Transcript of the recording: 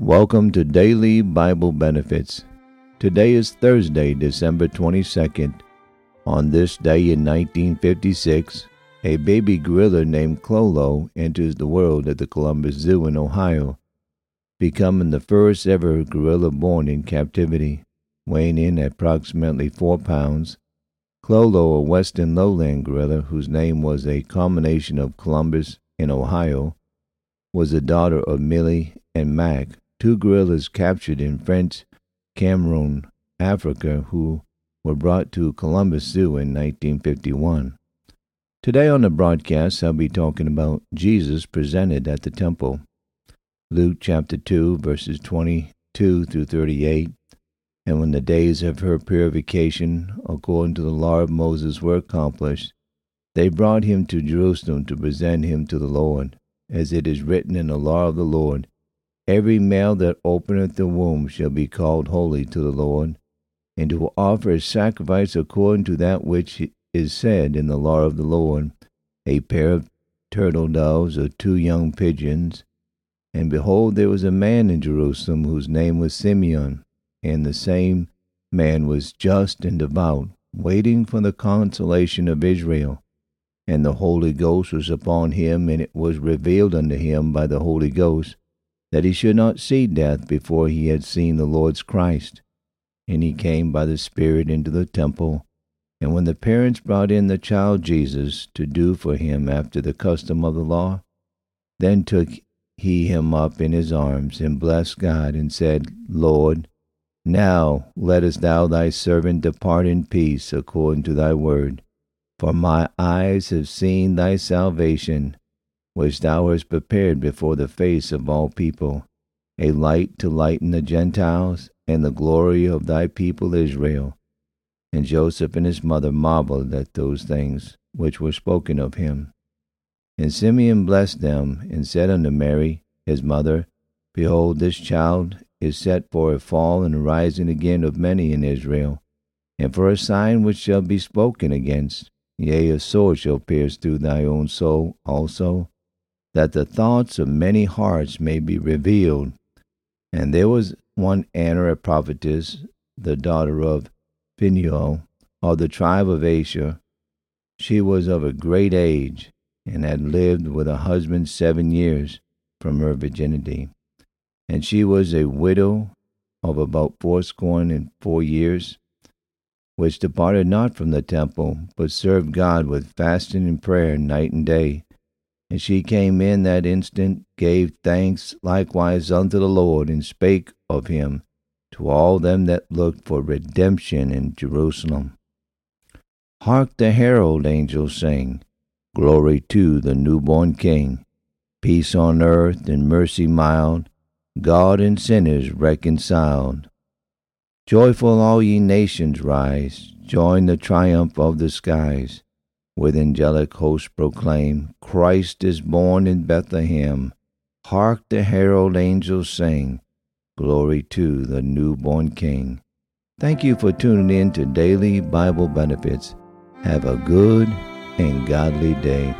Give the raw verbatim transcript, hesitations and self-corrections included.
Welcome to Daily Bible Benefits. Today is Thursday, December twenty-second. On this day in nineteen fifty-six, a baby gorilla named Kolo enters the world at the Columbus Zoo in Ohio, becoming the first ever gorilla born in captivity. Weighing in at approximately four pounds, Kolo, a western lowland gorilla whose name was a combination of Columbus and Ohio, was the daughter of Millie and Mac, two gorillas captured in French Cameroon, Africa, who were brought to Columbus Zoo in nineteen fifty-one. Today on the broadcast, I'll be talking about Jesus presented at the temple. Luke chapter two, verses twenty-two through thirty-eight. And when the days of her purification, according to the law of Moses, were accomplished, they brought him to Jerusalem to present him to the Lord. As it is written in the law of the Lord, every male that openeth the womb shall be called holy to the Lord, and to offer a sacrifice according to that which is said in the law of the Lord, a pair of turtle doves or two young pigeons. And behold, there was a man in Jerusalem whose name was Simeon. And the same man was just and devout, waiting for the consolation of Israel. And the Holy Ghost was upon him, and it was revealed unto him by the Holy Ghost that he should not see death before he had seen the Lord's Christ. And he came by the Spirit into the temple. And when the parents brought in the child Jesus to do for him after the custom of the law, then took he him up in his arms, and blessed God, and said, Lord, now lettest thou thy servant depart in peace according to thy word. For my eyes have seen thy salvation, which thou hast prepared before the face of all people, a light to lighten the Gentiles, and the glory of thy people Israel. And Joseph and his mother marveled at those things which were spoken of him. And Simeon blessed them, and said unto Mary, his mother, Behold, this child is set for a fall and a rising again of many in Israel, and for a sign which shall be spoken against. Yea, a sword shall pierce through thy own soul also, that the thoughts of many hearts may be revealed. And there was one Anna, a prophetess, the daughter of Phanuel, of the tribe of Aser. She was of a great age, and had lived with a husband seven years from her virginity. And she was a widow of about fourscore and four years, which departed not from the temple, but served God with fasting and prayer night and day. And she came in that instant, gave thanks likewise unto the Lord, and spake of him to all them that looked for redemption in Jerusalem. Hark the herald angels sing, Glory to the newborn King, peace on earth and mercy mild, God and sinners reconciled. Joyful all ye nations rise, join the triumph of the skies. With angelic hosts proclaim, Christ is born in Bethlehem. Hark the herald angels sing, Glory to the newborn King. Thank you for tuning in to Daily Bible Benefits. Have a good and godly day.